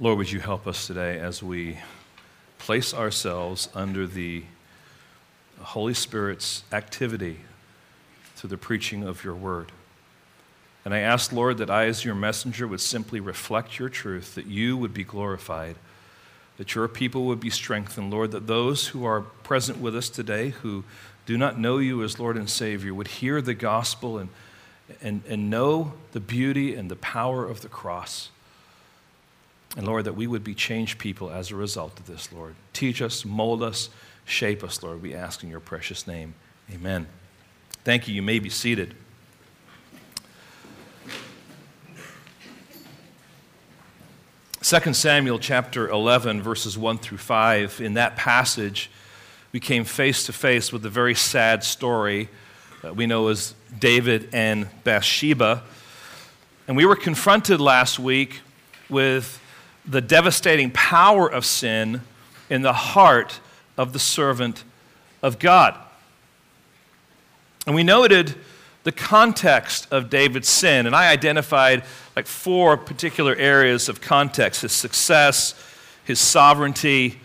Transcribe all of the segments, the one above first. Lord, would you help us today as we place ourselves under the Holy Spirit's activity through the preaching of your word. And I ask, Lord, that I as your messenger would simply reflect your truth, that you would be glorified, that your people would be strengthened, Lord, that those who are present with us today who do not know you as Lord and Savior would hear the gospel and know the beauty and the power of the cross. And Lord, that we would be changed people as a result of this, Lord. Teach us, mold us, shape us, Lord. We ask in your precious name. Amen. Thank you. You may be seated. Second Samuel chapter 11, verses 1 through 5. In that passage, we came face to face with a very sad story that we know as David and Bathsheba. And we were confronted last week with the devastating power of sin in the heart of the servant of God. And we noted the context of David's sin, and I identified like four particular areas of context: his success, his sovereignty,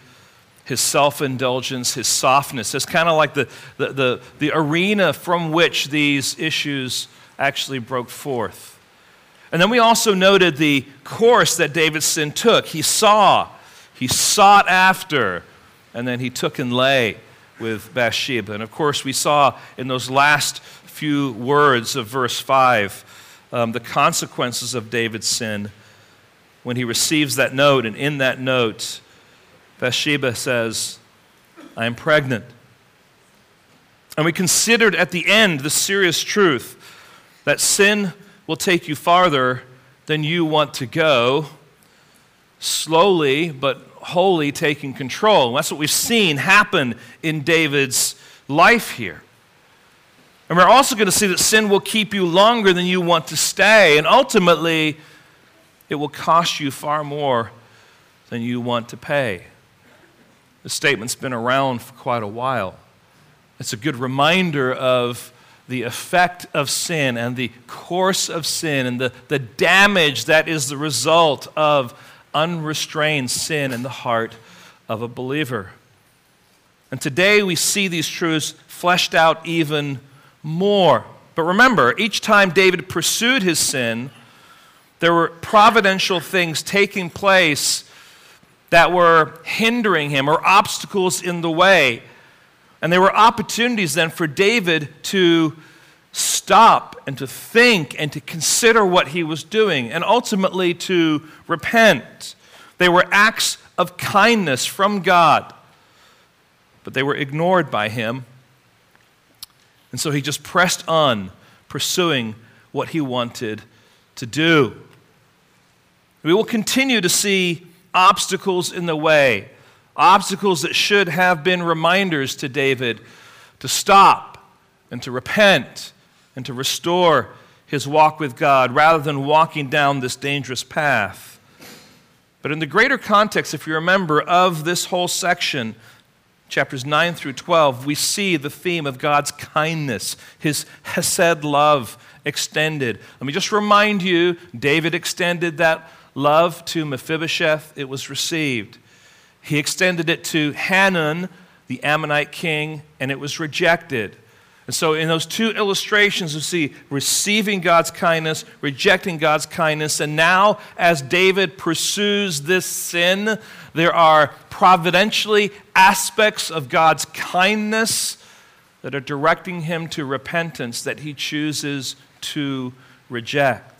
his self-indulgence, his softness. It's kind of like the arena from which these issues actually broke forth. And then we also noted the course that David's sin took. He saw, he sought after, and then he took and lay with Bathsheba. And of course, we saw in those last few words of verse 5, the consequences of David's sin when he receives that note. And in that note, Bathsheba says, "I am pregnant." And we considered at the end the serious truth that sin will take you farther than you want to go, slowly but wholly taking control. And that's what we've seen happen in David's life here. And we're also going to see that sin will keep you longer than you want to stay, and ultimately it will cost you far more than you want to pay. This statement's been around for quite a while. It's a good reminder of the effect of sin and the course of sin and the damage that is the result of unrestrained sin in the heart of a believer. And today we see these truths fleshed out even more. But remember, each time David pursued his sin, there were providential things taking place that were hindering him or obstacles in the way. And there were opportunities then for David to stop and to think and to consider what he was doing and ultimately to repent. They were acts of kindness from God, but they were ignored by him. And so he just pressed on, pursuing what he wanted to do. We will continue to see obstacles in the way. Obstacles that should have been reminders to David to stop and to repent and to restore his walk with God rather than walking down this dangerous path. But in the greater context, if you remember, of this whole section, chapters 9 through 12, we see the theme of God's kindness, his chesed love extended. Let me just remind you, David extended that love to Mephibosheth. It was received. He extended it to Hanun, the Ammonite king, and it was rejected. And so in those two illustrations, we see receiving God's kindness, rejecting God's kindness, and now as David pursues this sin, there are providentially aspects of God's kindness that are directing him to repentance that he chooses to reject.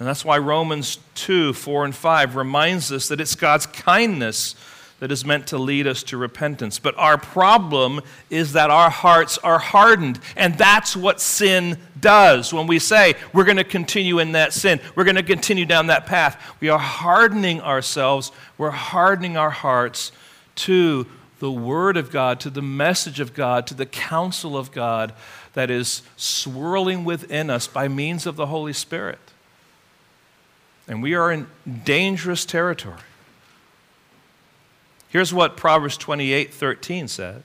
And that's why Romans 2, 4, and 5 reminds us that it's God's kindness that is meant to lead us to repentance. But our problem is that our hearts are hardened, and that's what sin does. When we say we're going to continue in that sin, we're going to continue down that path, we are hardening ourselves, we're hardening our hearts to the Word of God, to the message of God, to the counsel of God that is swirling within us by means of the Holy Spirit. And we are in dangerous territory. Here's what Proverbs 28:13 says.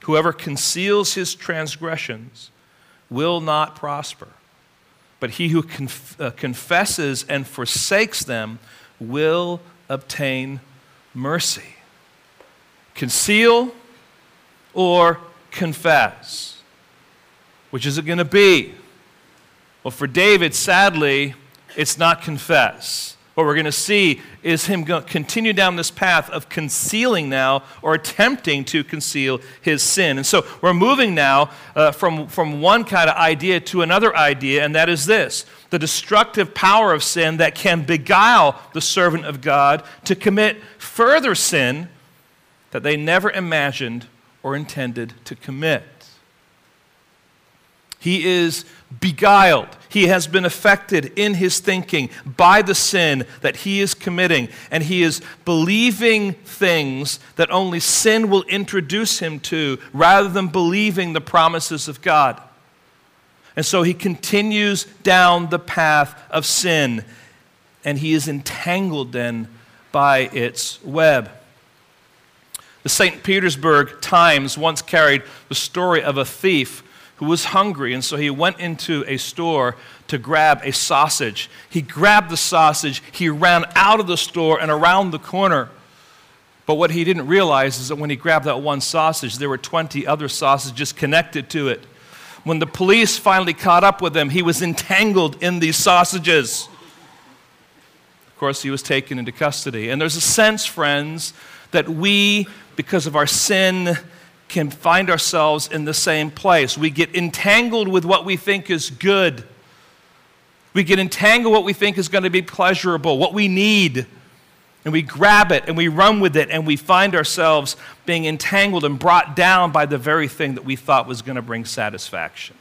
Whoever conceals his transgressions will not prosper, but he who confesses and forsakes them will obtain mercy. Conceal or confess. Which is it going to be? Well, for David, sadly, it's not confess. What we're going to see is him continue down this path of concealing now, or attempting to conceal his sin. And so we're moving now from one kind of idea to another idea, and that is this: the destructive power of sin that can beguile the servant of God to commit further sin that they never imagined or intended to commit. He is beguiled. He has been affected in his thinking by the sin that he is committing, and he is believing things that only sin will introduce him to, rather than believing the promises of God. And so he continues down the path of sin, and he is entangled then by its web. The Saint Petersburg Times once carried the story of a thief who was hungry, and so he went into a store to grab a sausage. He grabbed the sausage, he ran out of the store and around the corner. But what he didn't realize is that when he grabbed that one sausage, there were 20 other sausages connected to it. When the police finally caught up with him, he was entangled in these sausages. Of course, he was taken into custody. And there's a sense, friends, that we, because of our sin, can find ourselves in the same place. We get entangled with what we think is good. We get entangled with what we think is going to be pleasurable, what we need, and we grab it and we run with it, and we find ourselves being entangled and brought down by the very thing that we thought was going to bring satisfaction.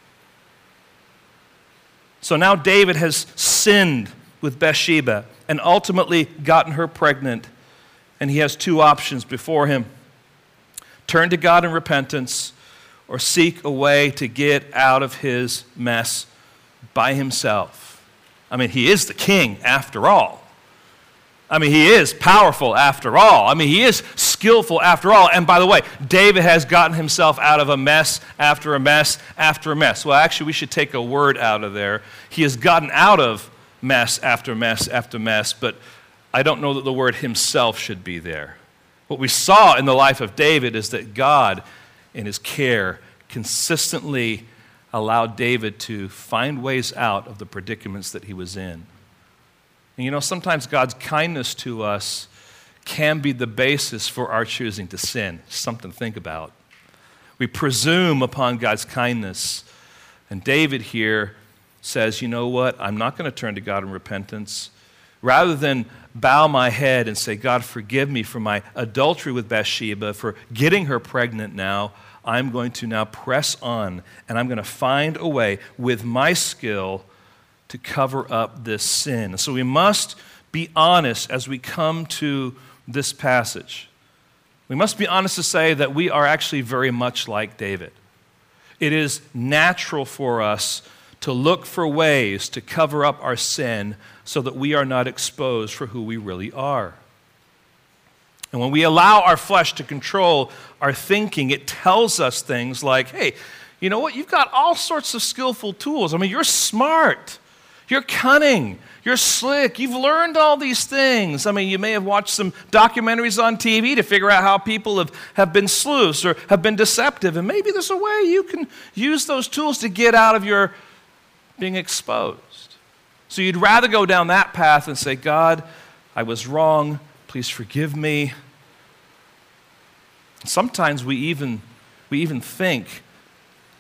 So now David has sinned with Bathsheba and ultimately gotten her pregnant, and he has two options before him: turn to God in repentance, or seek a way to get out of his mess by himself. I mean, he is the king after all. I mean, he is powerful after all. I mean, he is skillful after all. And by the way, David has gotten himself out of a mess after a mess after a mess. Well, actually, we should take a word out of there. He has gotten out of mess after mess after mess, but I don't know that the word himself should be there. What we saw in the life of David is that God, in his care, consistently allowed David to find ways out of the predicaments that he was in. And you know, sometimes God's kindness to us can be the basis for our choosing to sin. Something to think about. We presume upon God's kindness. And David here says, you know what? I'm not going to turn to God in repentance. Rather than bow my head and say, God, forgive me for my adultery with Bathsheba, for getting her pregnant now, I'm going to now press on, and I'm going to find a way with my skill to cover up this sin. So we must be honest as we come to this passage. We must be honest to say that we are actually very much like David. It is natural for us to look for ways to cover up our sin so that we are not exposed for who we really are. And when we allow our flesh to control our thinking, it tells us things like, hey, you know what? You've got all sorts of skillful tools. I mean, you're smart. You're cunning. You're slick. You've learned all these things. I mean, you may have watched some documentaries on TV to figure out how people have been sleuths or have been deceptive. And maybe there's a way you can use those tools to get out of your being exposed. So you'd rather go down that path and say, God, I was wrong. Please forgive me. Sometimes we even think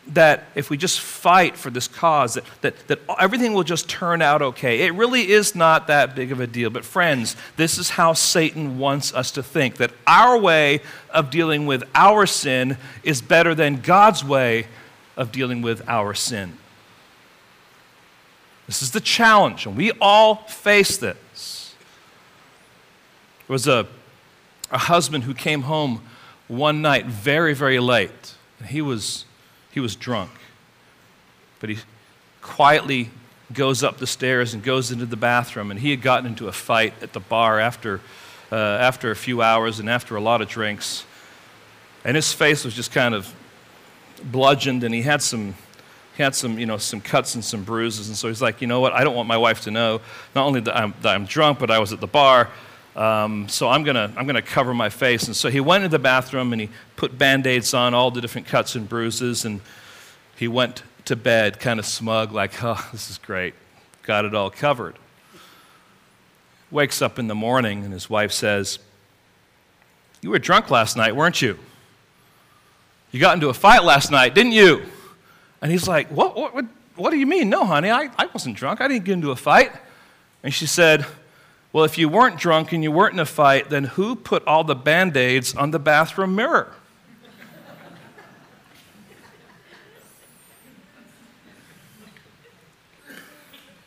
that if we just fight for this cause, that everything will just turn out okay. It really is not that big of a deal. But friends, this is how Satan wants us to think, that our way of dealing with our sin is better than God's way of dealing with our sin. This is the challenge, and we all face this. There was a husband who came home one night very, very late. And he was drunk. But he quietly goes up the stairs and goes into the bathroom, and he had gotten into a fight at the bar after a few hours and after a lot of drinks. And his face was just kind of bludgeoned, and he had some had some, some cuts and some bruises. And so he's like, you know what? I don't want my wife to know not only that I'm drunk, but I was at the bar. So I'm gonna cover my face. And so he went into the bathroom and he put Band-Aids on all the different cuts and bruises. And he went to bed kind of smug, like, oh, this is great. Got it all covered. Wakes up in the morning and his wife says, you were drunk last night, weren't you? You got into a fight last night, didn't you? And he's like, what do you mean? No, honey, I wasn't drunk. I didn't get into a fight. And she said, well, if you weren't drunk and you weren't in a fight, then who put all the Band-Aids on the bathroom mirror?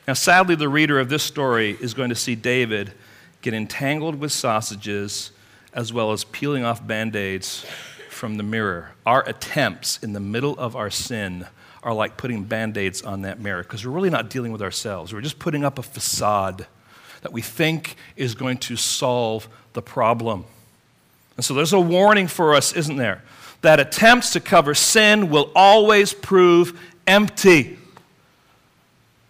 Now, sadly, the reader of this story is going to see David get entangled with sausages as well as peeling off Band-Aids from the mirror. Our attempts in the middle of our sin are like putting Band-Aids on that mirror because we're really not dealing with ourselves. We're just putting up a facade that we think is going to solve the problem. And so there's a warning for us, isn't there? That attempts to cover sin will always prove empty.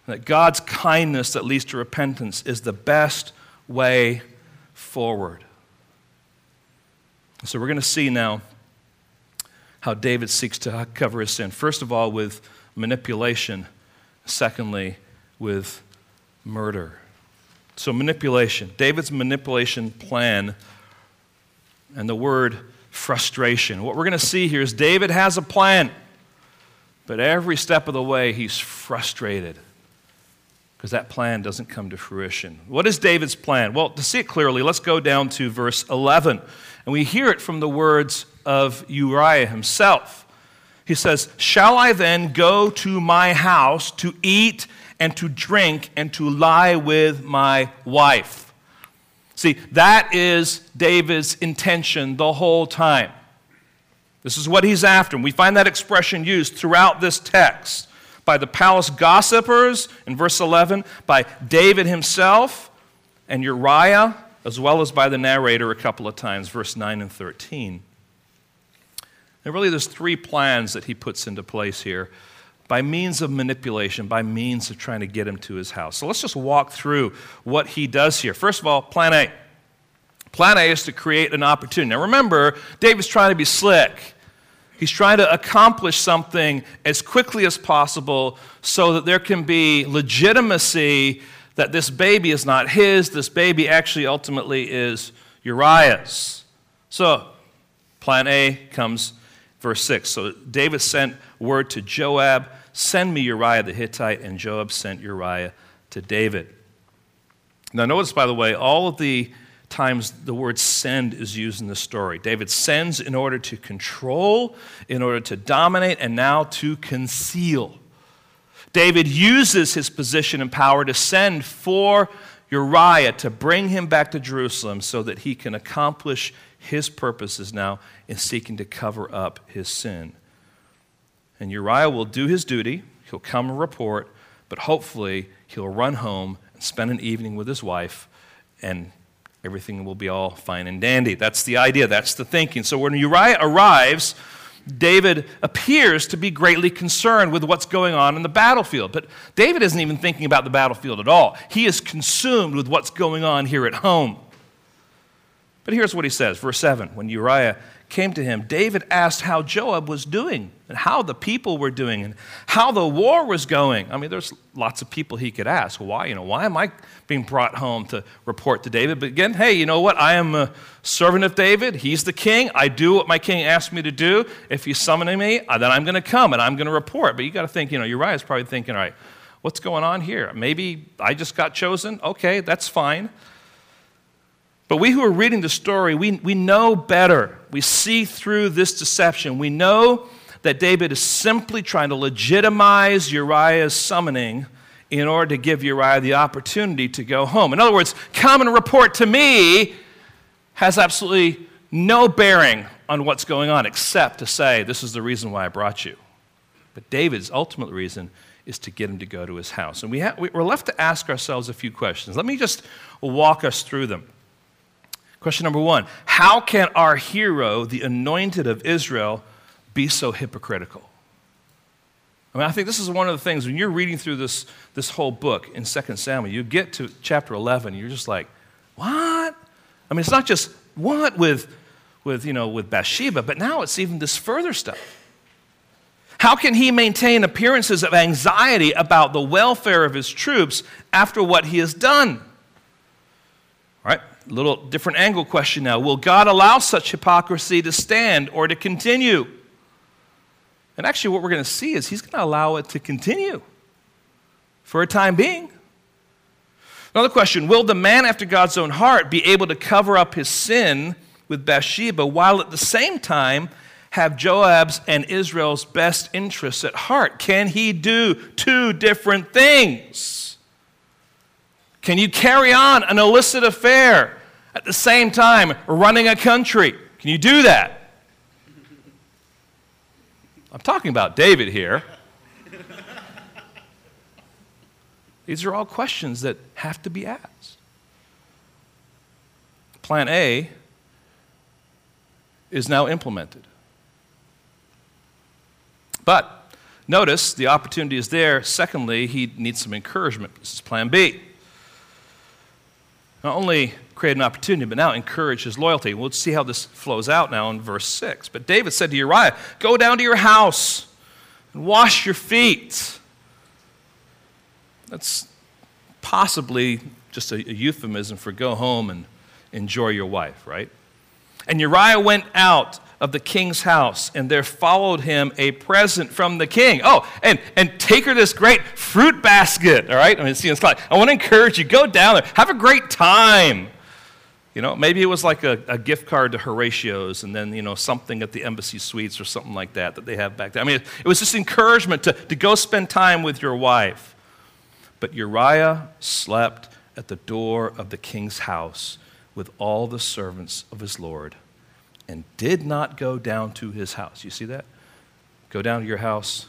That God's kindness that leads to repentance is the best way forward. So we're going to see now how David seeks to cover his sin. First of all, with manipulation. Secondly, with murder. So manipulation. David's manipulation plan and the word frustration. What we're going to see here is David has a plan, but every step of the way he's frustrated because that plan doesn't come to fruition. What is David's plan? Well, to see it clearly, let's go down to verse 11. And we hear it from the words of Uriah himself. He says, shall I then go to my house to eat and to drink and to lie with my wife? See, that is David's intention the whole time. This is what he's after. And we find that expression used throughout this text by the palace gossipers in verse 11, by David himself and Uriah, as well as by the narrator a couple of times, verse 9 and 13. And really there's three plans that he puts into place here by means of manipulation, by means of trying to get him to his house. So let's just walk through what he does here. First of all, plan A. Plan A is to create an opportunity. Now remember, David's trying to be slick. He's trying to accomplish something as quickly as possible so that there can be legitimacy that this baby is not his, this baby actually ultimately is Uriah's. So, plan A comes verse 6. So David sent word to Joab, send me Uriah the Hittite, and Joab sent Uriah to David. Now notice, by the way, all of the times the word send is used in the story. David sends in order to control, in order to dominate, and now to conceal. David uses his position and power to send for Uriah to bring him back to Jerusalem so that he can accomplish his purposes now in seeking to cover up his sin. And Uriah will do his duty. He'll come and report, but hopefully he'll run home and spend an evening with his wife, and everything will be all fine and dandy. That's the idea. That's the thinking. So when Uriah arrives, David appears to be greatly concerned with what's going on in the battlefield. But David isn't even thinking about the battlefield at all. He is consumed with what's going on here at home. But here's what he says, verse 7. When Uriah came to him, David asked how Joab was doing and how the people were doing and how the war was going. I mean, there's lots of people he could ask. Why, why am I being brought home to report to David? But again, hey, you know what? I am a servant of David. He's the king. I do what my king asked me to do. If he's summoning me, then I'm going to come and I'm going to report. But you got to think, Uriah's probably thinking, all right, what's going on here? Maybe I just got chosen. Okay, that's fine. But we who are reading the story, we know better. We see through this deception. We know that David is simply trying to legitimize Uriah's summoning in order to give Uriah the opportunity to go home. In other words, come and report to me has absolutely no bearing on what's going on except to say, this is the reason why I brought you. But David's ultimate reason is to get him to go to his house. And we're left to ask ourselves a few questions. Let me just walk us through them. Question number one, how can our hero, the anointed of Israel, be so hypocritical? I mean, I think this is one of the things, when you're reading through this whole book in 2 Samuel, you get to chapter 11, you're just like, what? I mean, it's not just what with Bathsheba, but now it's even this further stuff. How can he maintain appearances of anxiety about the welfare of his troops after what he has done? All right, a little different angle question now. Will God allow such hypocrisy to stand or to continue? And actually what we're going to see is he's going to allow it to continue for a time being. Another question, will the man after God's own heart be able to cover up his sin with Bathsheba while at the same time have Joab's and Israel's best interests at heart? Can he do two different things? Can you carry on an illicit affair at the same time running a country? Can you do that? I'm talking about David here. These are all questions that have to be asked. Plan A is now implemented. But notice the opportunity is there. Secondly, he needs some encouragement. This is plan B. Not only create an opportunity, but now encourage his loyalty. We'll see how this flows out now in verse 6. But David said to Uriah, go down to your house and wash your feet. That's possibly just a euphemism for go home and enjoy your wife, right? And Uriah went out of the king's house, and there followed him a present from the king. Oh, and take her this great fruit basket, all right? I mean, see, it's like, I want to encourage you, go down there, have a great time. You know, maybe it was like a gift card to Horatio's and then, you know, something at the embassy suites or something like that that they have back there. I mean, it was just encouragement to go spend time with your wife. But Uriah slept at the door of the king's house with all the servants of his lord, and did not go down to his house. You see that? Go down to your house,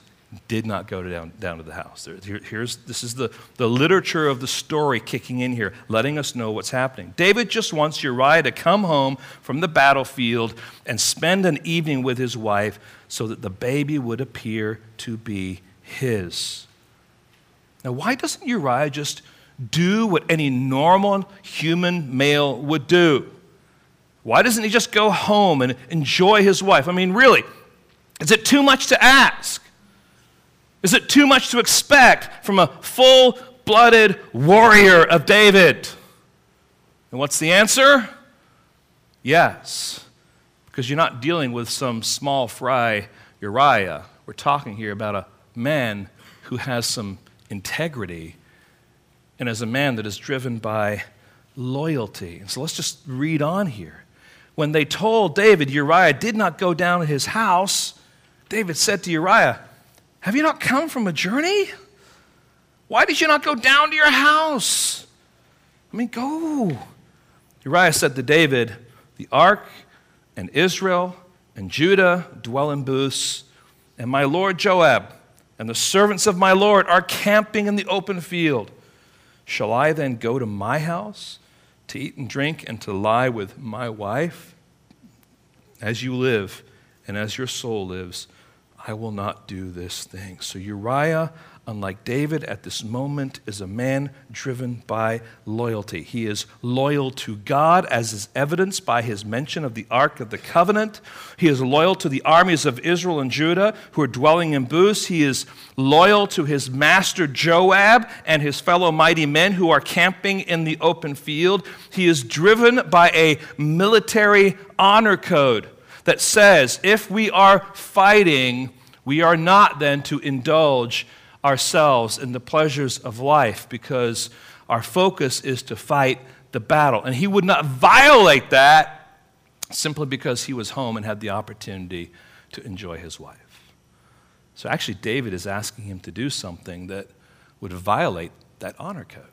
did not go down to the house. This is the literature of the story kicking in here, letting us know what's happening. David just wants Uriah to come home from the battlefield and spend an evening with his wife so that the baby would appear to be his. Now, why doesn't Uriah just do what any normal human male would do? Why doesn't he just go home and enjoy his wife? I mean, really, is it too much to ask? Is it too much to expect from a full-blooded warrior of David? And what's the answer? Yes, because you're not dealing with some small fry Uriah. We're talking here about a man who has some integrity and is a man that is driven by loyalty. And so let's just read on here. When they told David Uriah did not go down to his house, David said to Uriah, have you not come from a journey? Why did you not go down to your house? I mean, go. Uriah said to David, the ark and Israel and Judah dwell in booths, and my lord Joab and the servants of my lord are camping in the open field. Shall I then go to my house to eat and drink and to lie with my wife? As you live and as your soul lives, I will not do this thing. So Uriah, unlike David at this moment, is a man driven by loyalty. He is loyal to God, as is evidenced by his mention of the Ark of the Covenant. He is loyal to the armies of Israel and Judah who are dwelling in booths. He is loyal to his master Joab and his fellow mighty men who are camping in the open field. He is driven by a military honor code that says if we are fighting, we are not then to indulge ourselves in the pleasures of life, because our focus is to fight the battle. And he would not violate that simply because he was home and had the opportunity to enjoy his wife. So actually, David is asking him to do something that would violate that honor code.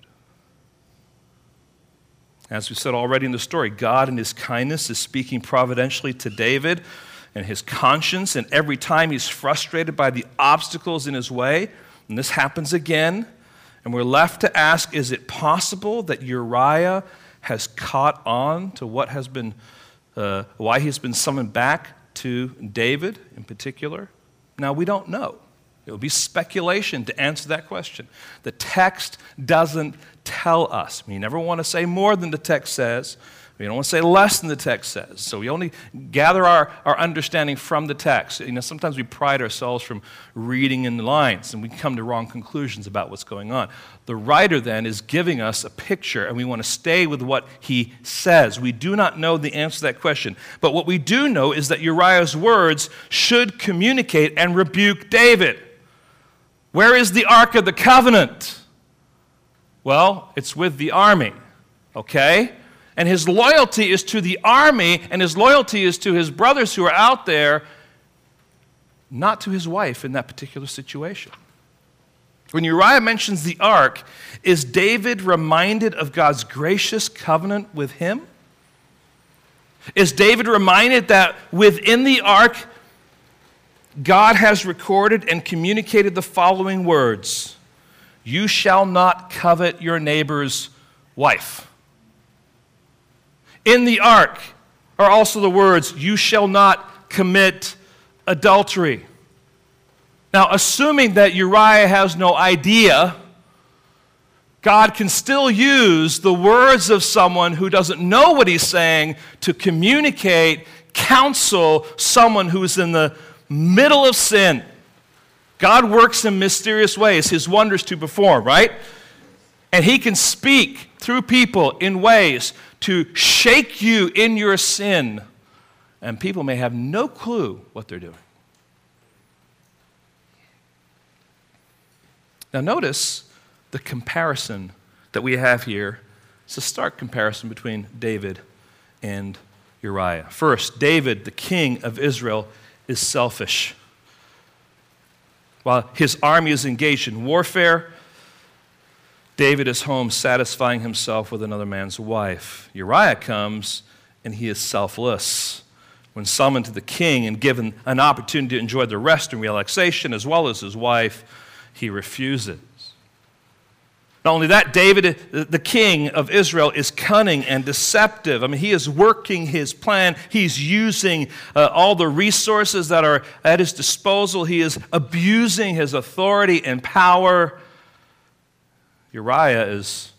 As we said already in the story, God in his kindness is speaking providentially to David and his conscience, and every time he's frustrated by the obstacles in his way. And this happens again, and we're left to ask, is it possible that Uriah has caught on to what has been, why he's been summoned back to David in particular? Now, we don't know. It would be speculation to answer that question. The text doesn't tell us. We never want to say more than the text says. We don't want to say less than the text says. So we only gather our understanding from the text. You know, sometimes we pride ourselves from reading in the lines, and we come to wrong conclusions about what's going on. The writer then is giving us a picture, and we want to stay with what he says. We do not know the answer to that question. But what we do know is that Uriah's words should communicate and rebuke David. Where is the Ark of the Covenant? Well, it's with the army, okay? And his loyalty is to the army, and his loyalty is to his brothers who are out there, not to his wife in that particular situation. When Uriah mentions the ark, is David reminded of God's gracious covenant with him? Is David reminded that within the ark, God has recorded and communicated the following words: "You shall not covet your neighbor's wife." In the ark are also the words, "You shall not commit adultery." Now, assuming that Uriah has no idea, God can still use the words of someone who doesn't know what he's saying to communicate, counsel someone who is in the middle of sin. God works in mysterious ways, his wonders to perform, right? And he can speak through people in ways to shake you in your sin. And people may have no clue what they're doing. Now notice the comparison that we have here. It's a stark comparison between David and Uriah. First, David, the king of Israel, is selfish. While his army is engaged in warfare, David is home satisfying himself with another man's wife. Uriah comes, and he is selfless. When summoned to the king and given an opportunity to enjoy the rest and relaxation as well as his wife, he refuses. Not only that, David, the king of Israel, is cunning and deceptive. I mean, he is working his plan. He's using all the resources that are at his disposal. He is abusing his authority and power. Uriah is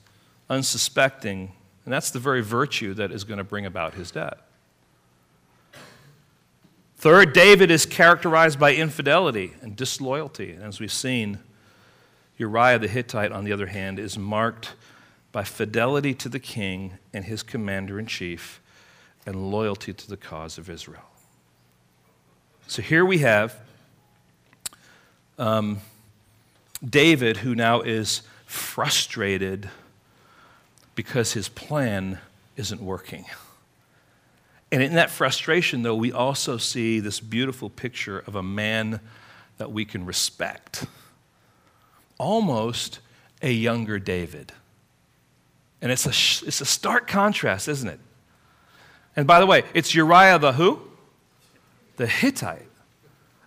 unsuspecting, and that's the very virtue that is going to bring about his death. Third, David is characterized by infidelity and disloyalty. And as we've seen, Uriah the Hittite, on the other hand, is marked by fidelity to the king and his commander-in-chief and loyalty to the cause of Israel. So here we have David, who now is frustrated because his plan isn't working. And in that frustration, though, we also see this beautiful picture of a man that we can respect. Almost a younger David. And it's a stark contrast, isn't it? And by the way, it's Uriah the who? The Hittite.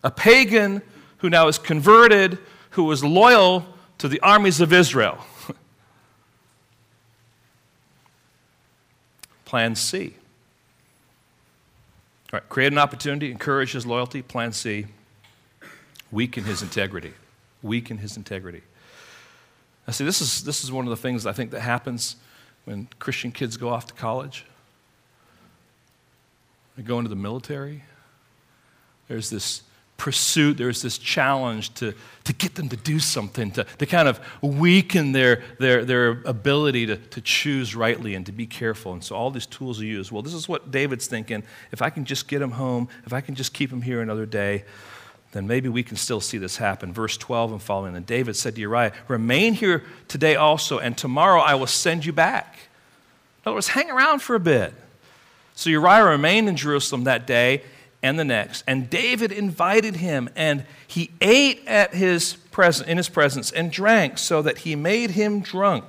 A pagan who now is converted, who is loyal to the armies of Israel. Plan C. All right, create an opportunity, encourage his loyalty. Plan C, weaken his integrity. Now see, this is one of the things I think that happens when Christian kids go off to college. They go into the military. There's this pursuit, there's this challenge to get them to do something, to kind of weaken their ability to choose rightly and to be careful. And so all these tools are used. Well, this is what David's thinking. If I can just get him home, if I can just keep him here another day, then maybe we can still see this happen. Verse 12 and following. And David said to Uriah, "Remain here today also, and tomorrow I will send you back." In other words, hang around for a bit. So Uriah remained in Jerusalem that day and the next. And David invited him, and he ate at in his presence and drank, so that he made him drunk.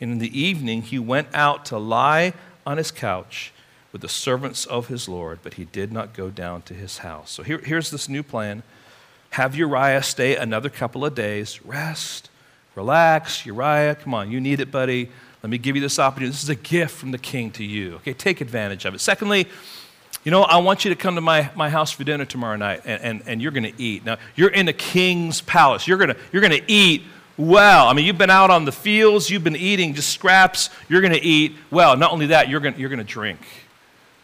And in the evening he went out to lie on his couch with the servants of his Lord, but he did not go down to his house. So here's this new plan. Have Uriah stay another couple of days. Rest, relax. Uriah, come on, you need it, buddy. Let me give you this opportunity. This is a gift from the king to you. Okay, take advantage of it. Secondly, you know, I want you to come to my house for dinner tomorrow night, and you're going to eat. Now, you're in the king's palace. You're going to eat well. I mean, you've been out on the fields. You've been eating just scraps. You're going to eat well. Not only that, you're going to drink.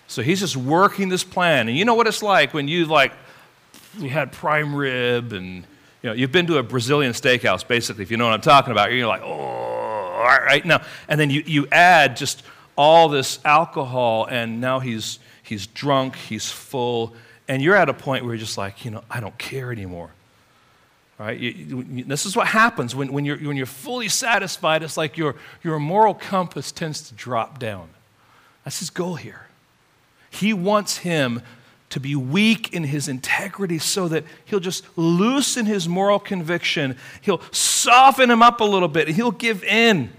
So he's just working this plan. And you know what it's like when you had prime rib and, you know, you've been to a Brazilian steakhouse, basically, if you know what I'm talking about. You're like, oh, all right, now. And then you add just all this alcohol, and now he's drunk, he's full, and you're at a point where you're just like, you know, I don't care anymore. Right? This is what happens when you're fully satisfied. It's like your moral compass tends to drop down. That's his goal here. He wants him to be weak in his integrity so that he'll just loosen his moral conviction. He'll soften him up a little bit. He'll give in.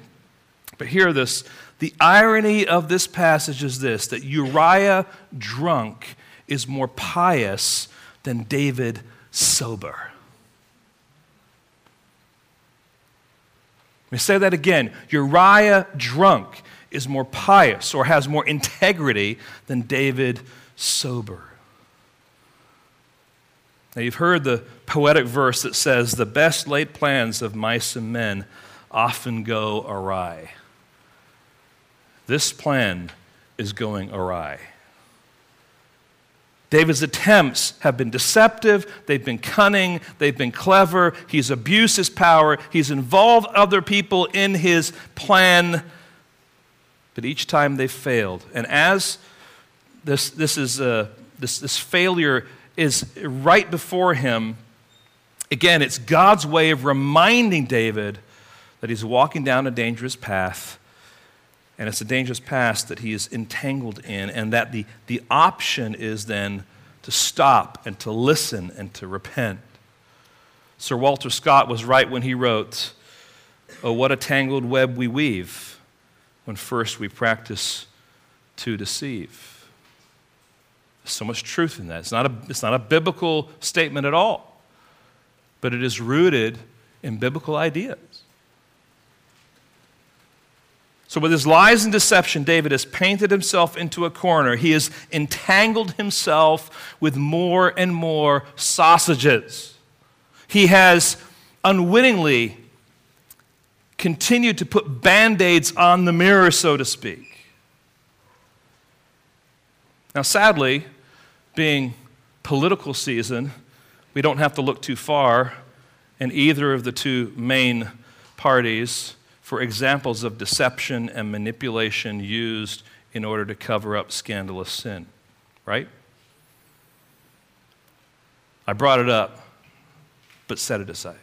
But hear this. The irony of this passage is this, that Uriah drunk is more pious than David sober. Let me say that again. Uriah drunk is more pious or has more integrity than David sober. Now, you've heard the poetic verse that says, the best laid plans of mice and men often go awry. This plan is going awry. David's attempts have been deceptive, they've been cunning, they've been clever, he's abused his power, he's involved other people in his plan, but each time they've failed. And as this failure is right before him, again, it's God's way of reminding David that he's walking down a dangerous path. And it's a dangerous past that he is entangled in, and that the option is then to stop and to listen and to repent. Sir Walter Scott was right when he wrote, "Oh, what a tangled web we weave when first we practice to deceive." There's so much truth in that. It's not a biblical statement at all, but it is rooted in biblical ideas. So with his lies and deception, David has painted himself into a corner. He has entangled himself with more and more sausages. He has unwittingly continued to put Band-Aids on the mirror, so to speak. Now, sadly, being political season, we don't have to look too far in either of the two main parties for examples of deception and manipulation used in order to cover up scandalous sin, right? I brought it up, but set it aside.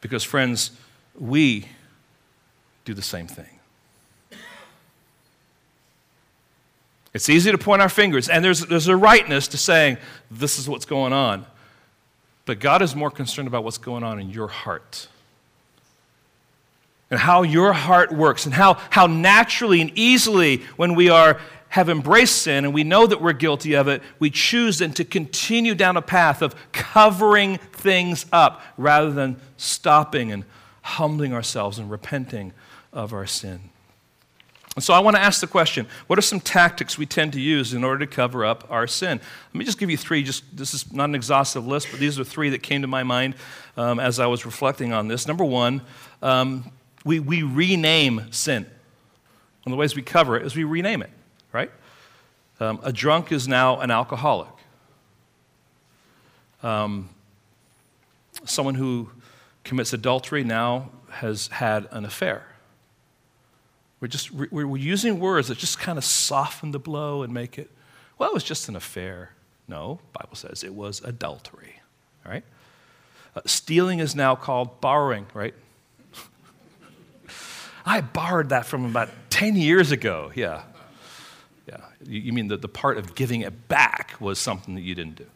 Because, friends, we do the same thing. It's easy to point our fingers, and there's a rightness to saying, this is what's going on. But God is more concerned about what's going on in your heart, and how your heart works, and how naturally and easily, when we have embraced sin and we know that we're guilty of it, we choose then to continue down a path of covering things up rather than stopping and humbling ourselves and repenting of our sin. And so I want to ask the question, what are some tactics we tend to use in order to cover up our sin? Let me just give you three. This is not an exhaustive list, but these are three that came to my mind as I was reflecting on this. Number one, we rename sin. One of the ways we cover it is we rename it, right? A drunk is now an alcoholic. Someone who commits adultery now has had an affair. We're using words that just kind of soften the blow and make it, well, it was just an affair. No, the Bible says it was adultery, all right? Stealing is now called borrowing, right? I borrowed that from about 10 years ago. Yeah. You mean the part of giving it back was something that you didn't do,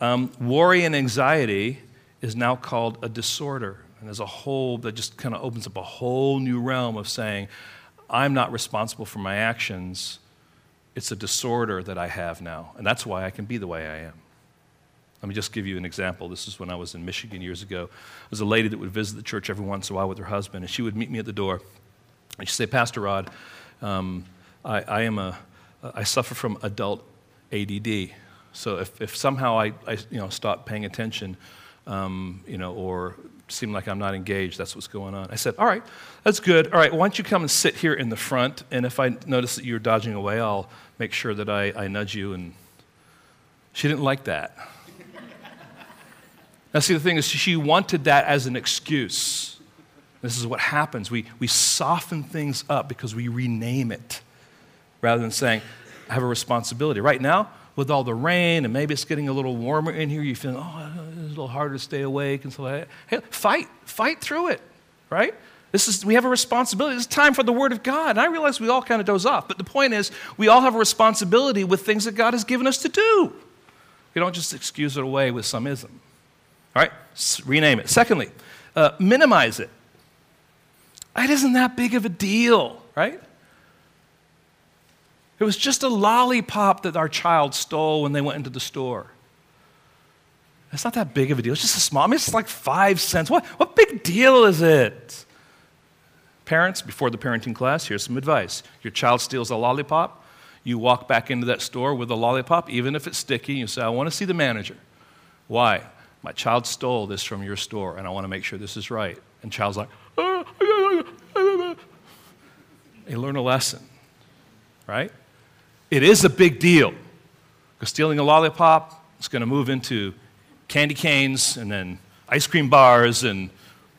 right? Worry and anxiety is now called a disorder. And there's a whole, that just kind of opens up a whole new realm of saying, I'm not responsible for my actions. It's a disorder that I have now. And that's why I can be the way I am. Let me just give you an example. This is when I was in Michigan years ago. There was a lady that would visit the church every once in a while with her husband, and she would meet me at the door. And she'd say, Pastor Rod, I am a I suffer from adult ADD. So if somehow I stop paying attention, or seem like I'm not engaged, that's what's going on. I said, all right, that's good. All right, why don't you come and sit here in the front, and if I notice that you're dodging away, I'll make sure that I nudge you. And she didn't like that. Now, see, the thing is, she wanted that as an excuse. This is what happens. We soften things up because we rename it rather than saying, I have a responsibility. Right now, with all the rain, and maybe it's getting a little warmer in here, you feel, oh, it's a little harder to stay awake and so like that. Hey, fight through it, right? We have a responsibility. It's time for the Word of God. And I realize we all kind of doze off, but the point is, we all have a responsibility with things that God has given us to do. You don't just excuse it away with some ism. All right, rename it. Secondly, minimize it. It isn't that big of a deal, right? It was just a lollipop that our child stole when they went into the store. It's not that big of a deal. It's just a small, it's like 5 cents. What big deal is it? Parents, before the parenting class, here's some advice. Your child steals a lollipop. You walk back into that store with a lollipop, even if it's sticky. You say, I want to see the manager. Why? My child stole this from your store, and I want to make sure this is right. And child's like, they learn a lesson, right? It is a big deal, because stealing a lollipop is going to move into candy canes and then ice cream bars and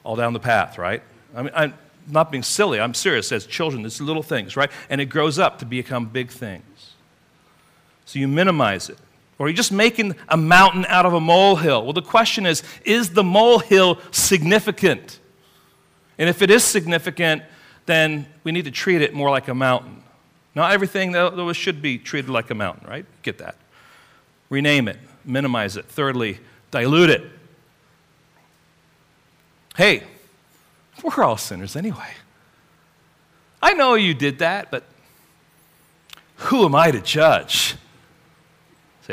all down the path, right? I mean, I'm not being silly. I'm serious. As children, it's little things, right? And it grows up to become big things. So you minimize it. Or you're just making a mountain out of a molehill. Well, the question is the molehill significant? And if it is significant, then we need to treat it more like a mountain. Not everything, though, should be treated like a mountain, right? Get that. Rename it. Minimize it. Thirdly, dilute it. Hey, we're all sinners anyway. I know you did that, but who am I to judge?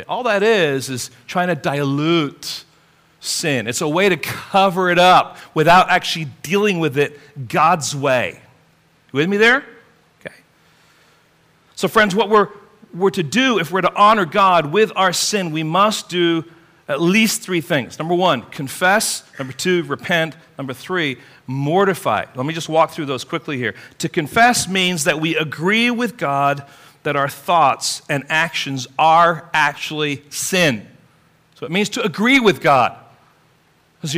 All that is trying to dilute sin. It's a way to cover it up without actually dealing with it God's way. You with me there? Okay. So friends, what we're to do if we're to honor God with our sin, we must do at least three things. Number one, confess. Number two, repent. Number three, mortify. Let me just walk through those quickly here. To confess means that we agree with God that our thoughts and actions are actually sin. So it means to agree with God. Because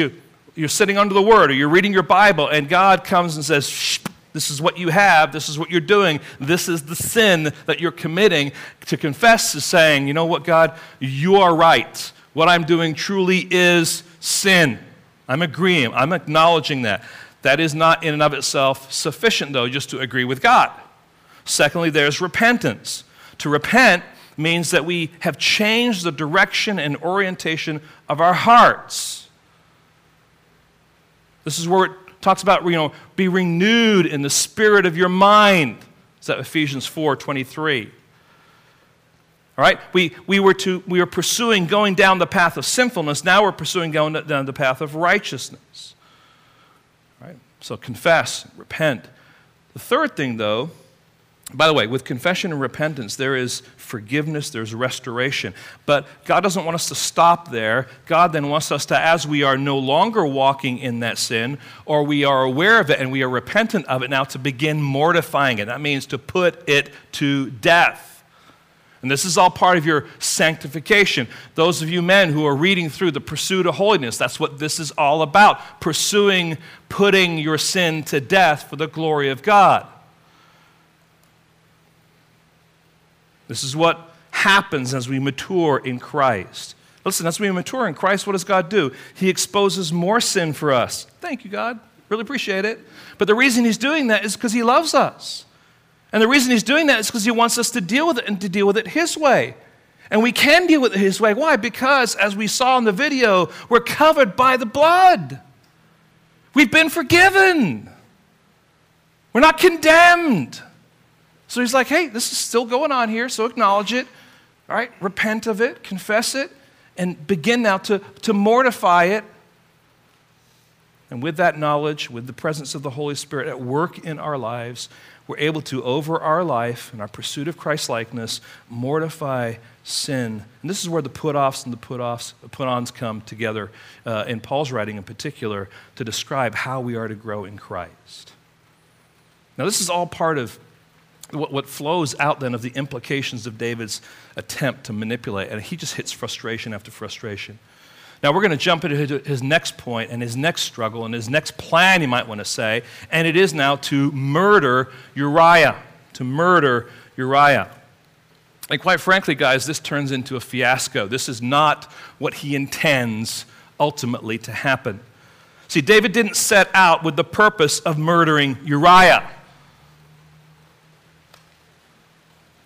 you're sitting under the Word, or you're reading your Bible, and God comes and says, shh, this is what you have, this is what you're doing, this is the sin that you're committing. To confess is saying, you know what, God, you are right. What I'm doing truly is sin. I'm agreeing, I'm acknowledging that. That is not in and of itself sufficient, though, just to agree with God. Secondly, there's repentance. To repent means that we have changed the direction and orientation of our hearts. This is where it talks about, be renewed in the spirit of your mind. Is that Ephesians 4:23? All right, we were pursuing going down the path of sinfulness. Now we're pursuing going down the path of righteousness. All right, so confess, repent. The third thing, though. By the way, with confession and repentance, there is forgiveness, there's restoration. But God doesn't want us to stop there. God then wants us to, as we are no longer walking in that sin, or we are aware of it and we are repentant of it now, to begin mortifying it. That means to put it to death. And this is all part of your sanctification. Those of you men who are reading through The Pursuit of Holiness, that's what this is all about, pursuing, putting your sin to death for the glory of God. This is what happens as we mature in Christ. Listen, as we mature in Christ, what does God do? He exposes more sin for us. Thank you, God. Really appreciate it. But the reason He's doing that is because He loves us. And the reason He's doing that is because He wants us to deal with it and to deal with it His way. And we can deal with it His way. Why? Because, as we saw in the video, we're covered by the blood. We've been forgiven. We're not condemned. So He's like, hey, this is still going on here, so acknowledge it, all right? Repent of it, confess it, and begin now to mortify it. And with that knowledge, with the presence of the Holy Spirit at work in our lives, we're able to, over our life and our pursuit of Christ-likeness, mortify sin. And this is where the put-offs and the put-ons come together in Paul's writing in particular to describe how we are to grow in Christ. Now, this is all part of what flows out then of the implications of David's attempt to manipulate, and he just hits frustration after frustration. Now, we're going to jump into his next point and his next struggle and his next plan, you might want to say, and it is now to murder Uriah, to murder Uriah. And quite frankly, guys, this turns into a fiasco. This is not what he intends ultimately to happen. See, David didn't set out with the purpose of murdering Uriah.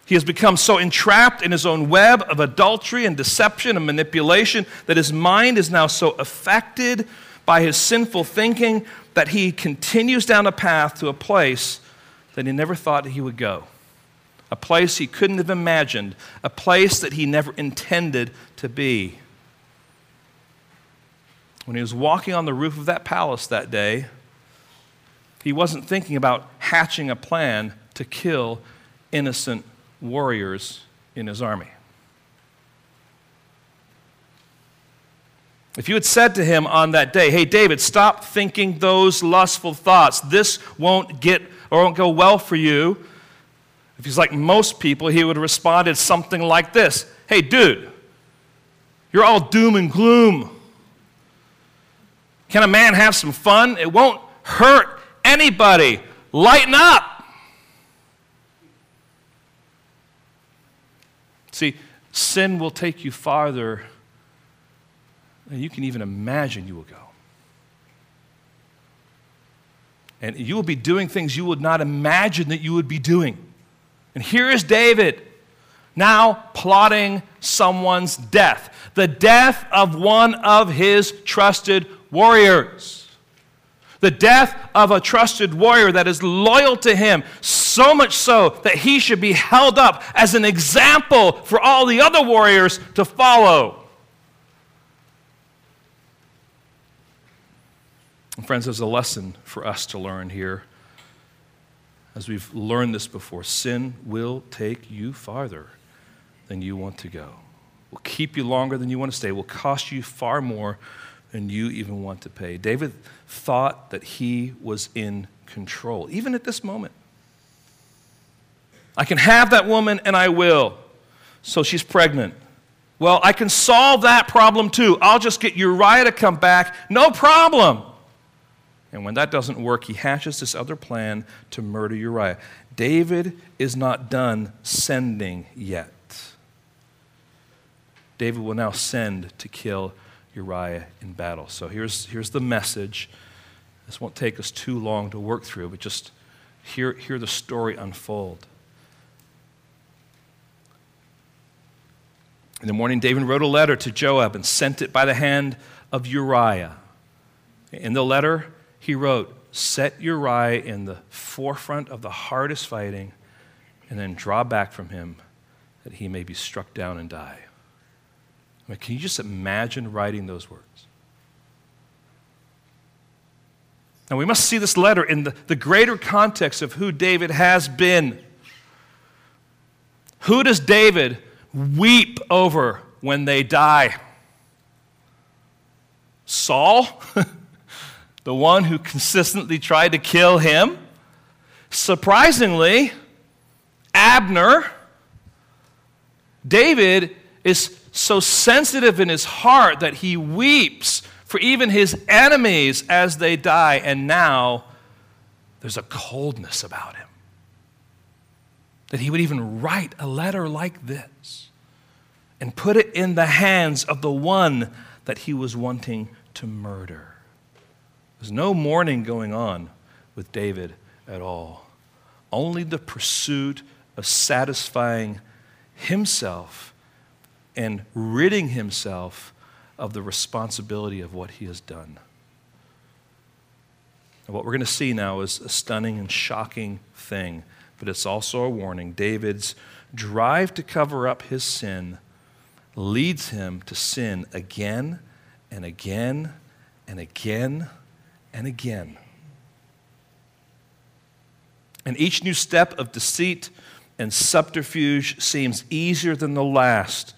He has become so entrapped in his own web of adultery and deception and manipulation that his mind is now so affected by his sinful thinking that he continues down a path to a place that he never thought he would go, a place he couldn't have imagined, a place that he never intended to be. When he was walking on the roof of that palace that day, he wasn't thinking about hatching a plan to kill innocent warriors in his army. If you had said to him on that day, hey, David, stop thinking those lustful thoughts. This won't go well for you. If he's like most people, he would have responded something like this. Hey, dude, you're all doom and gloom. Can a man have some fun? It won't hurt anybody. Lighten up. See, sin will take you farther than you can even imagine you will go. And you will be doing things you would not imagine that you would be doing. And here is David now plotting someone's death, the death of one of his trusted warriors, the death of a trusted warrior that is loyal to him, so much so that he should be held up as an example for all the other warriors to follow. And friends, there's a lesson for us to learn here. As we've learned this before, sin will take you farther than you want to go. It will keep you longer than you want to stay. It will cost you far more than you even want to pay. David thought that he was in control, even at this moment. I can have that woman, and I will. So she's pregnant. Well, I can solve that problem too. I'll just get Uriah to come back. No problem. And when that doesn't work, he hatches this other plan to murder Uriah. David is not done sending yet. David will now send to kill Uriah in battle. So here's the message. This won't take us too long to work through, but just hear the story unfold. In the morning, David wrote a letter to Joab and sent it by the hand of Uriah. In the letter, he wrote, set Uriah in the forefront of the hardest fighting and then draw back from him that he may be struck down and die. I mean, can you just imagine writing those words? Now, we must see this letter in the greater context of who David has been. Who does David weep over when they die? Saul, the one who consistently tried to kill him. Surprisingly, Abner. David is so sensitive in his heart that he weeps for even his enemies as they die, and now there's a coldness about him, that he would even write a letter like this and put it in the hands of the one that he was wanting to murder. There's no mourning going on with David at all, only the pursuit of satisfying himself and ridding himself of the responsibility of what he has done. And what we're going to see now is a stunning and shocking thing, but it's also a warning. David's drive to cover up his sin leads him to sin again and again and again and again. And each new step of deceit and subterfuge seems easier than the last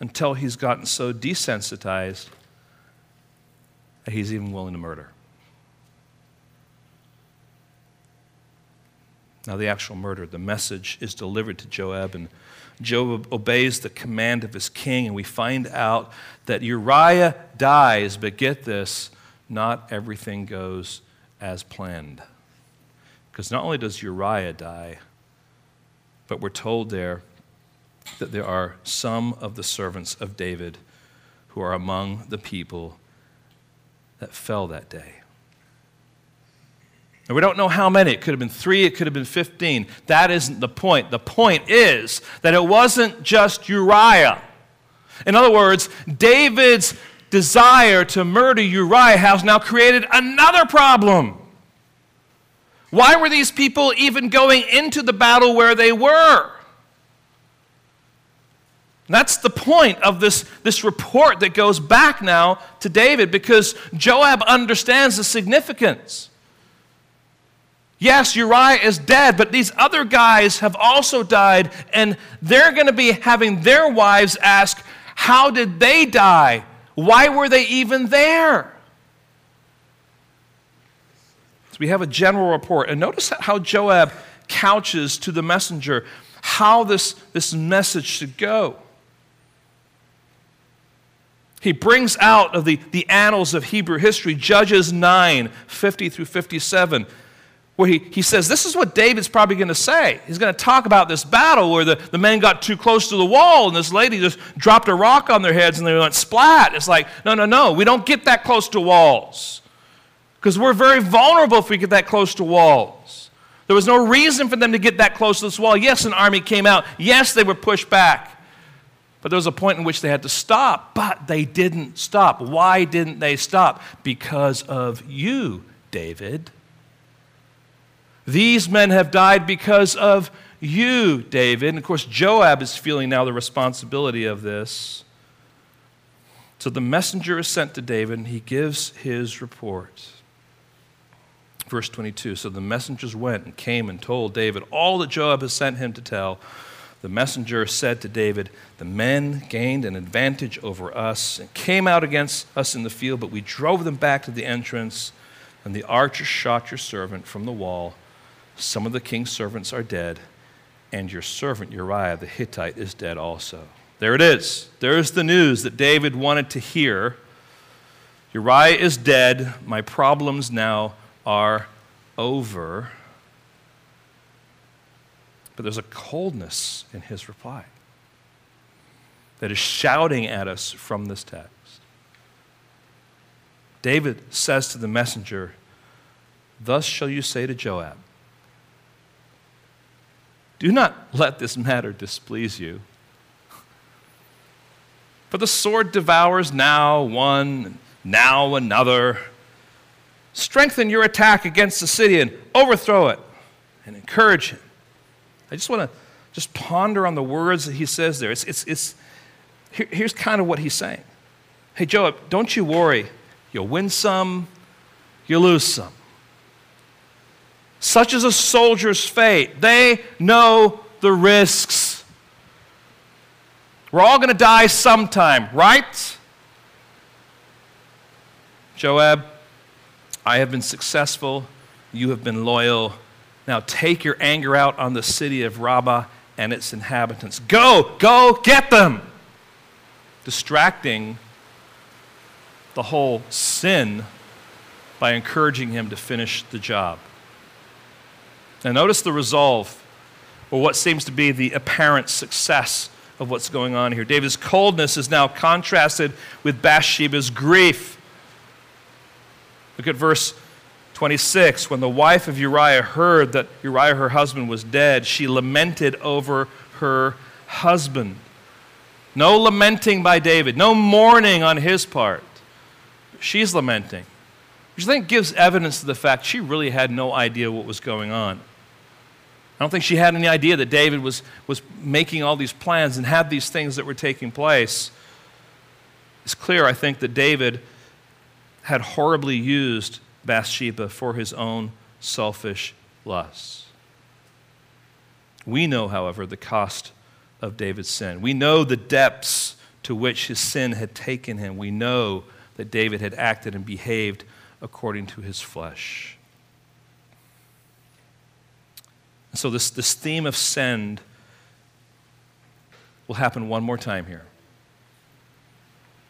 until he's gotten so desensitized that he's even willing to murder. Now, the actual murder, the message is delivered to Joab, and Joab obeys the command of his king, and we find out that Uriah dies, but get this, not everything goes as planned. Because not only does Uriah die, but we're told there that there are some of the servants of David who are among the people that fell that day. And we don't know how many. It could have been 3, it could have been 15. That isn't the point. The point is that it wasn't just Uriah. In other words, David's desire to murder Uriah has now created another problem. Why were these people even going into the battle where they were? And that's the point of this report that goes back now to David, because Joab understands the significance. Yes, Uriah is dead, but these other guys have also died, and they're going to be having their wives ask, how did they die? Why were they even there? So we have a general report, and notice how Joab couches to the messenger how this message should go. He brings out of the annals of Hebrew history, Judges 9, 50 through 57, where he says, this is what David's probably going to say. He's going to talk about this battle where the men got too close to the wall and this lady just dropped a rock on their heads and they went splat. It's like, no, we don't get that close to walls because we're very vulnerable if we get that close to walls. There was no reason for them to get that close to this wall. Yes, an army came out. Yes, they were pushed back. But there was a point in which they had to stop, but they didn't stop. Why didn't they stop? Because of you, David. These men have died because of you, David. And of course, Joab is feeling now the responsibility of this. So the messenger is sent to David, and he gives his report. Verse 22, so the messengers went and came and told David all that Joab has sent him to tell. The messenger said to David, the men gained an advantage over us and came out against us in the field, but we drove them back to the entrance, and the archer shot your servant from the wall. Some of the king's servants are dead, and your servant Uriah the Hittite is dead also. There it is. There's the news that David wanted to hear. Uriah is dead. My problems now are over. But there's a coldness in his reply that is shouting at us from this text. David says to the messenger, thus shall you say to Joab, do not let this matter displease you. For the sword devours now one, now another. Strengthen your attack against the city and overthrow it and encourage it. I just want to ponder on the words that he says there. Here's kind of what he's saying. Hey, Joab, don't you worry. You'll win some, you'll lose some. Such is a soldier's fate. They know the risks. We're all going to die sometime, right? Joab, I have been successful. You have been loyal. Now take your anger out on the city of Rabbah and its inhabitants. Go get them. Distracting the whole sin by encouraging him to finish the job. Now notice the resolve, or what seems to be the apparent success of what's going on here. David's coldness is now contrasted with Bathsheba's grief. Look at verse 26. When the wife of Uriah heard that Uriah, her husband, was dead, she lamented over her husband. No lamenting by David, no mourning on his part. She's lamenting, which I think gives evidence to the fact she really had no idea what was going on. I don't think she had any idea that David was making all these plans and had these things that were taking place. It's clear, I think, that David had horribly used Bathsheba for his own selfish lusts. We know, however, the cost of David's sin. We know the depths to which his sin had taken him. We know that David had acted and behaved according to his flesh. And so this theme of sin will happen one more time here.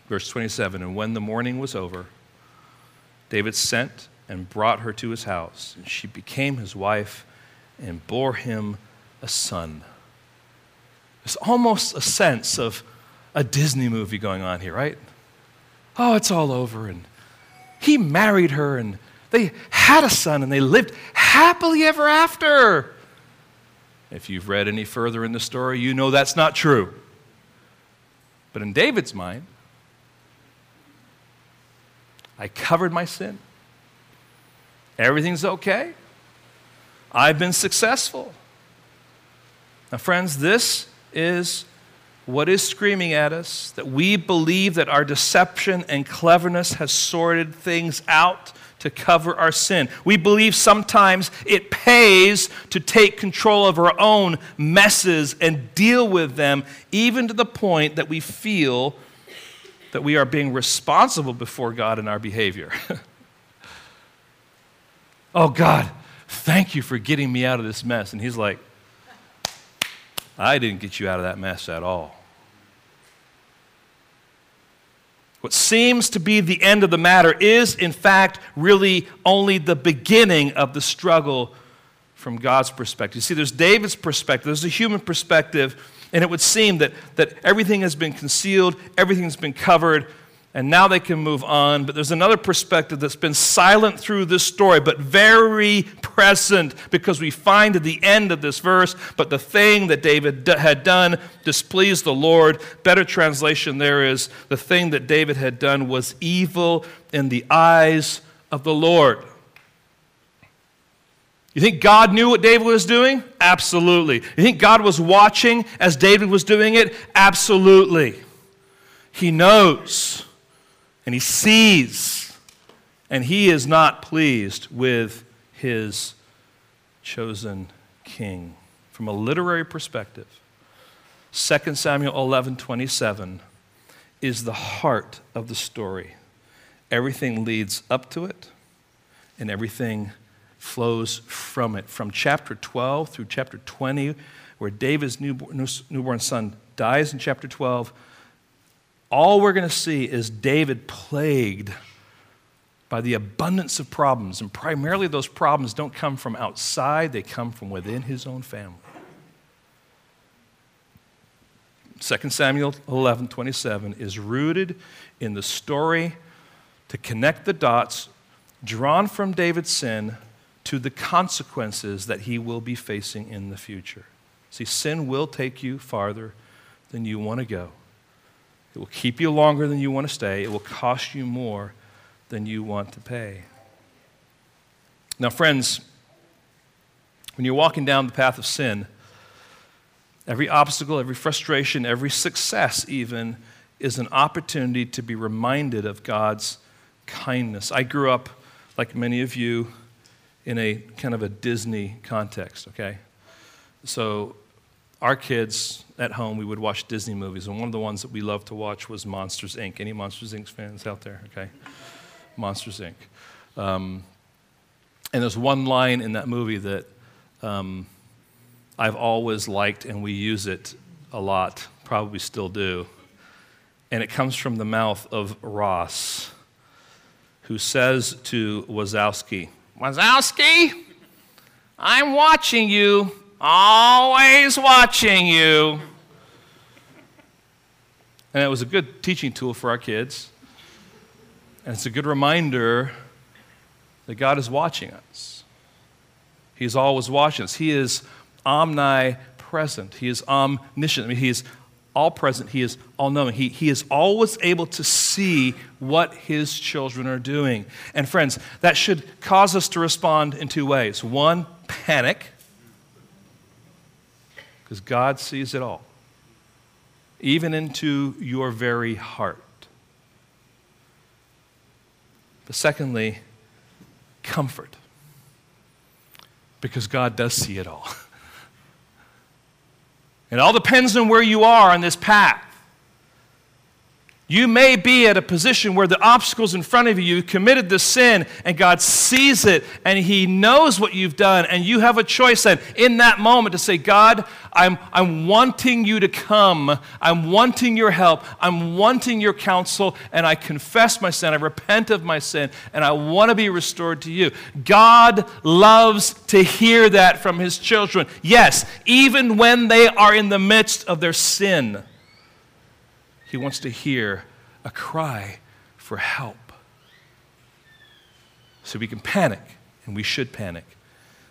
Verse 27, and when the morning was over, David sent and brought her to his house, and she became his wife and bore him a son. There's almost a sense of a Disney movie going on here, right? Oh, it's all over, and he married her, and they had a son, and they lived happily ever after. If you've read any further in the story, you know that's not true. But in David's mind, I covered my sin. Everything's okay. I've been successful. Now, friends, this is what is screaming at us, that we believe that our deception and cleverness has sorted things out to cover our sin. We believe sometimes it pays to take control of our own messes and deal with them, even to the point that we feel that we are being responsible before God in our behavior. Oh, God, thank you for getting me out of this mess. And he's like, I didn't get you out of that mess at all. What seems to be the end of the matter is, in fact, really only the beginning of the struggle from God's perspective. You see, there's David's perspective, there's a human perspective, and it would seem that everything has been concealed, everything's been covered, and now they can move on. But there's another perspective that's been silent through this story, but very present, because we find at the end of this verse, but the thing that David had done displeased the Lord. Better translation there is, the thing that David had done was evil in the eyes of the Lord. You think God knew what David was doing? Absolutely. You think God was watching as David was doing it? Absolutely. He knows, and he sees, and he is not pleased with his chosen king. From a literary perspective, 2 Samuel 11:27 is the heart of the story. Everything leads up to it, and everything flows from it. From chapter 12 through chapter 20, where David's newborn son dies in chapter 12, all we're going to see is David plagued by the abundance of problems. And primarily those problems don't come from outside, they come from within his own family. 2 Samuel 11:27 is rooted in the story to connect the dots drawn from David's sin to the consequences that he will be facing in the future. See, sin will take you farther than you want to go. It will keep you longer than you want to stay. It will cost you more than you want to pay. Now, friends, when you're walking down the path of sin, every obstacle, every frustration, every success even is an opportunity to be reminded of God's kindness. I grew up, like many of you, in a kind of a Disney context, okay? So our kids at home, we would watch Disney movies, and one of the ones that we loved to watch was Monsters, Inc. Any Monsters, Inc. fans out there? Okay, Monsters, Inc. And there's one line in that movie that I've always liked, and we use it a lot, probably still do, and it comes from the mouth of Ross, who says to Wazowski, "Wazowski, I'm watching you. Always watching you." And it was a good teaching tool for our kids. And it's a good reminder that God is watching us. He's always watching us. He is omnipresent. He is omniscient. I mean, he is all present. He is all knowing. He is always able to see what his children are doing. And friends, that should cause us to respond in two ways. One, panic, because God sees it all, even into your very heart. But secondly, comfort, because God does see it all. It all depends on where you are on this path. You may be at a position where the obstacles in front of you, you committed the sin, and God sees it, and He knows what you've done, and you have a choice then in that moment to say, God, I'm wanting you to come. I'm wanting your help. I'm wanting your counsel, and I confess my sin. I repent of my sin, and I want to be restored to you. God loves to hear that from His children. Yes, even when they are in the midst of their sin. He wants to hear a cry for help. So we can panic, and we should panic,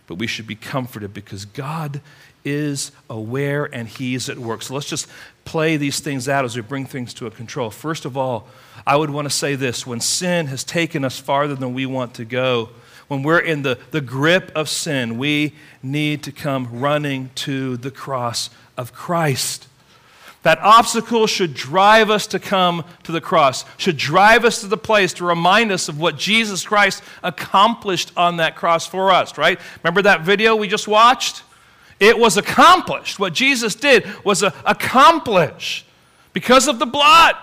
but we should be comforted because God is aware and He's at work. So let's just play these things out as we bring things to a control. First of all, I would want to say this. When sin has taken us farther than we want to go, when we're in the grip of sin, we need to come running to the cross of Christ. That obstacle should drive us to come to the cross, should drive us to the place to remind us of what Jesus Christ accomplished on that cross for us, right? Remember that video we just watched? It was accomplished. What Jesus did was accomplished because of the blood.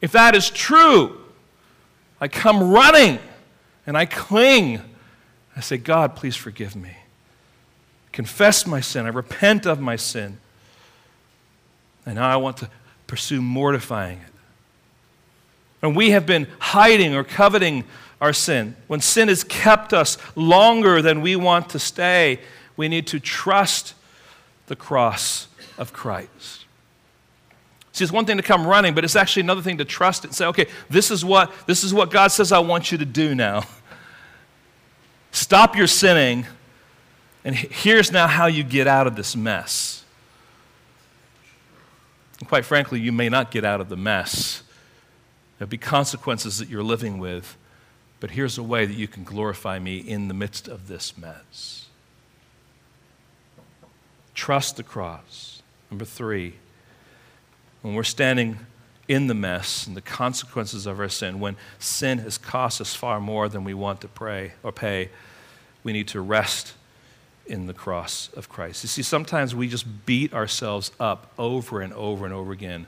If that is true, I come running and I cling. I say, God, please forgive me. Confess my sin. I repent of my sin. And now I want to pursue mortifying it. And we have been hiding or coveting our sin. When sin has kept us longer than we want to stay, we need to trust the cross of Christ. See, it's one thing to come running, but it's actually another thing to trust it and say, okay, this is what God says I want you to do now. Stop your sinning, and here's now how you get out of this mess. And quite frankly, you may not get out of the mess. There'll be consequences that you're living with, but here's a way that you can glorify me in the midst of this mess. Trust the cross. Number three, when we're standing in the mess and the consequences of our sin, when sin has cost us far more than we want to pay, we need to rest in the cross of Christ. You see, sometimes we just beat ourselves up over and over and over again.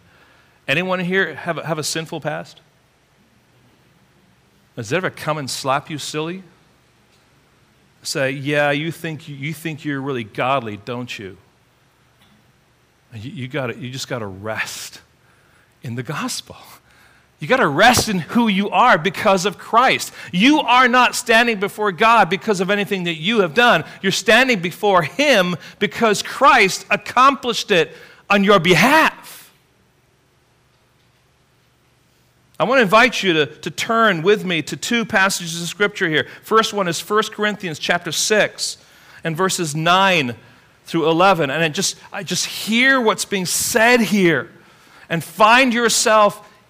Anyone here have a sinful past? Does it ever come and slap you silly? Say, yeah, you think you're really godly, don't you? You just gotta rest in the gospel. You got to rest in who you are because of Christ. You are not standing before God because of anything that you have done. You're standing before Him because Christ accomplished it on your behalf. I want to invite you to turn with me to two passages of Scripture here. First one is 1 Corinthians chapter 6 and verses 9 through 11. And I just hear what's being said here and find yourself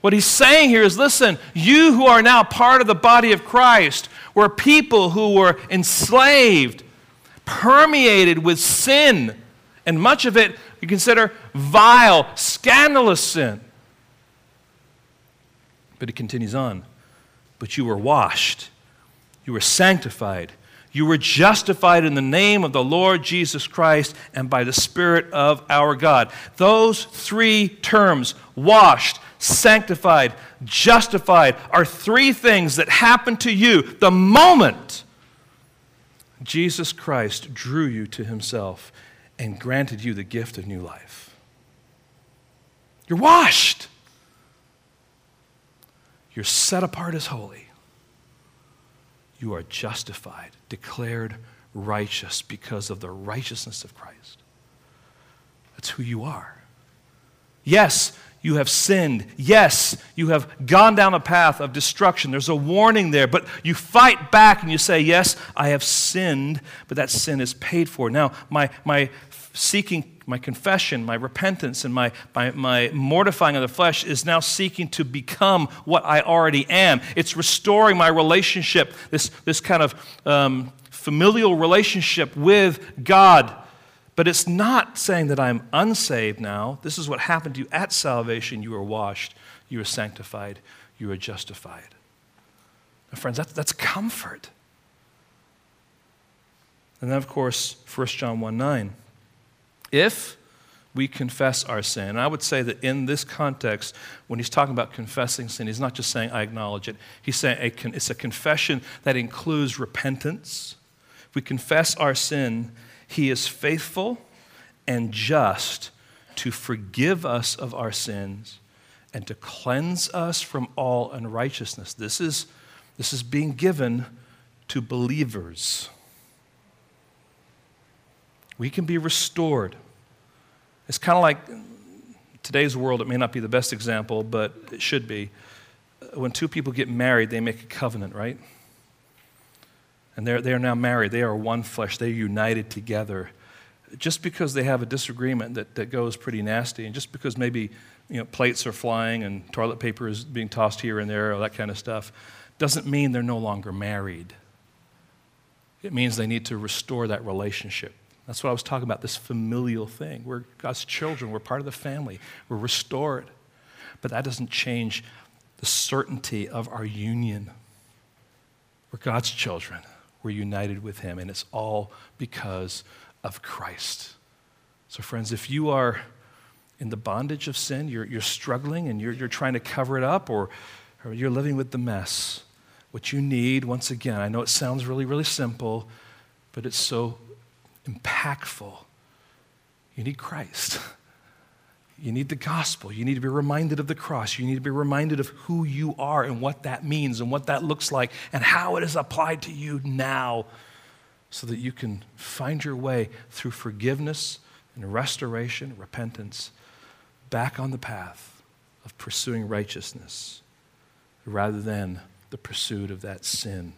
What he's saying here is, listen, you who are now part of the body of Christ were people who were enslaved, permeated with sin, and much of it you consider vile, scandalous sin. But it continues on. But you were washed, you were sanctified, you were justified in the name of the Lord Jesus Christ and by the Spirit of our God. Those three terms, washed, sanctified, justified, are three things that happened to you the moment Jesus Christ drew you to Himself and granted you the gift of new life. You're washed. You're set apart as holy. You are justified, declared righteous because of the righteousness of Christ. That's who you are. Yes, you have sinned. Yes, you have gone down a path of destruction. There's a warning there, but you fight back and you say, yes, I have sinned, but that sin is paid for. Now, my seeking my confession, my repentance, and my mortifying of the flesh is now seeking to become what I already am. It's restoring my relationship, this kind of familial relationship with God. But it's not saying that I'm unsaved now. This is what happened to you at salvation. You were washed, you were sanctified, you were justified. Now, friends, that's comfort. And then, of course, 1 John 1:9. If we confess our sin, and I would say that in this context, when he's talking about confessing sin, he's not just saying, I acknowledge it. He's saying it's a confession that includes repentance. If we confess our sin, he is faithful and just to forgive us of our sins and to cleanse us from all unrighteousness. This is being given to believers. We can be restored. It's kind of like today's world. It may not be the best example, but it should be. When two people get married, they make a covenant, right? And they are now married. They are one flesh. They're united together. Just because they have a disagreement that goes pretty nasty, and just because maybe plates are flying and toilet paper is being tossed here and there, or that kind of stuff, doesn't mean they're no longer married. It means they need to restore that relationship. That's what I was talking about, this familial thing. We're God's children. We're part of the family. We're restored. But that doesn't change the certainty of our union. We're God's children. We're united with him, and it's all because of Christ. So friends, if you are in the bondage of sin, you're struggling and you're trying to cover it up, or you're living with the mess, what you need, once again, I know it sounds really, really simple, but it's so impactful. You need Christ. You need the gospel. You need to be reminded of the cross. You need to be reminded of who you are and what that means and what that looks like and how it is applied to you now, so that you can find your way through forgiveness and restoration, repentance, back on the path of pursuing righteousness rather than the pursuit of that sin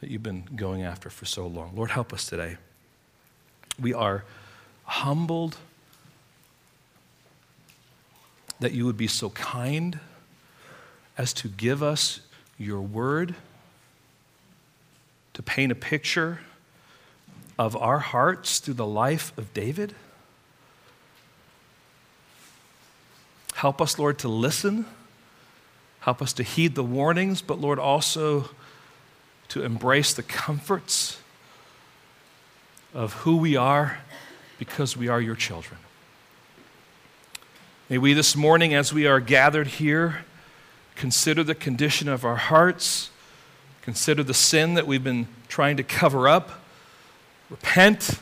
that you've been going after for so long. Lord, help us today. We are humbled that you would be so kind as to give us your word to paint a picture of our hearts through the life of David. Help us, Lord, to listen. Help us to heed the warnings, but Lord, also to embrace the comforts of who we are because we are your children. May we this morning, as we are gathered here, consider the condition of our hearts, consider the sin that we've been trying to cover up, repent,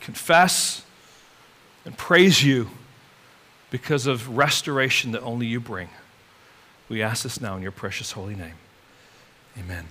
confess, and praise you because of restoration that only you bring. We ask this now in your precious holy name. Amen.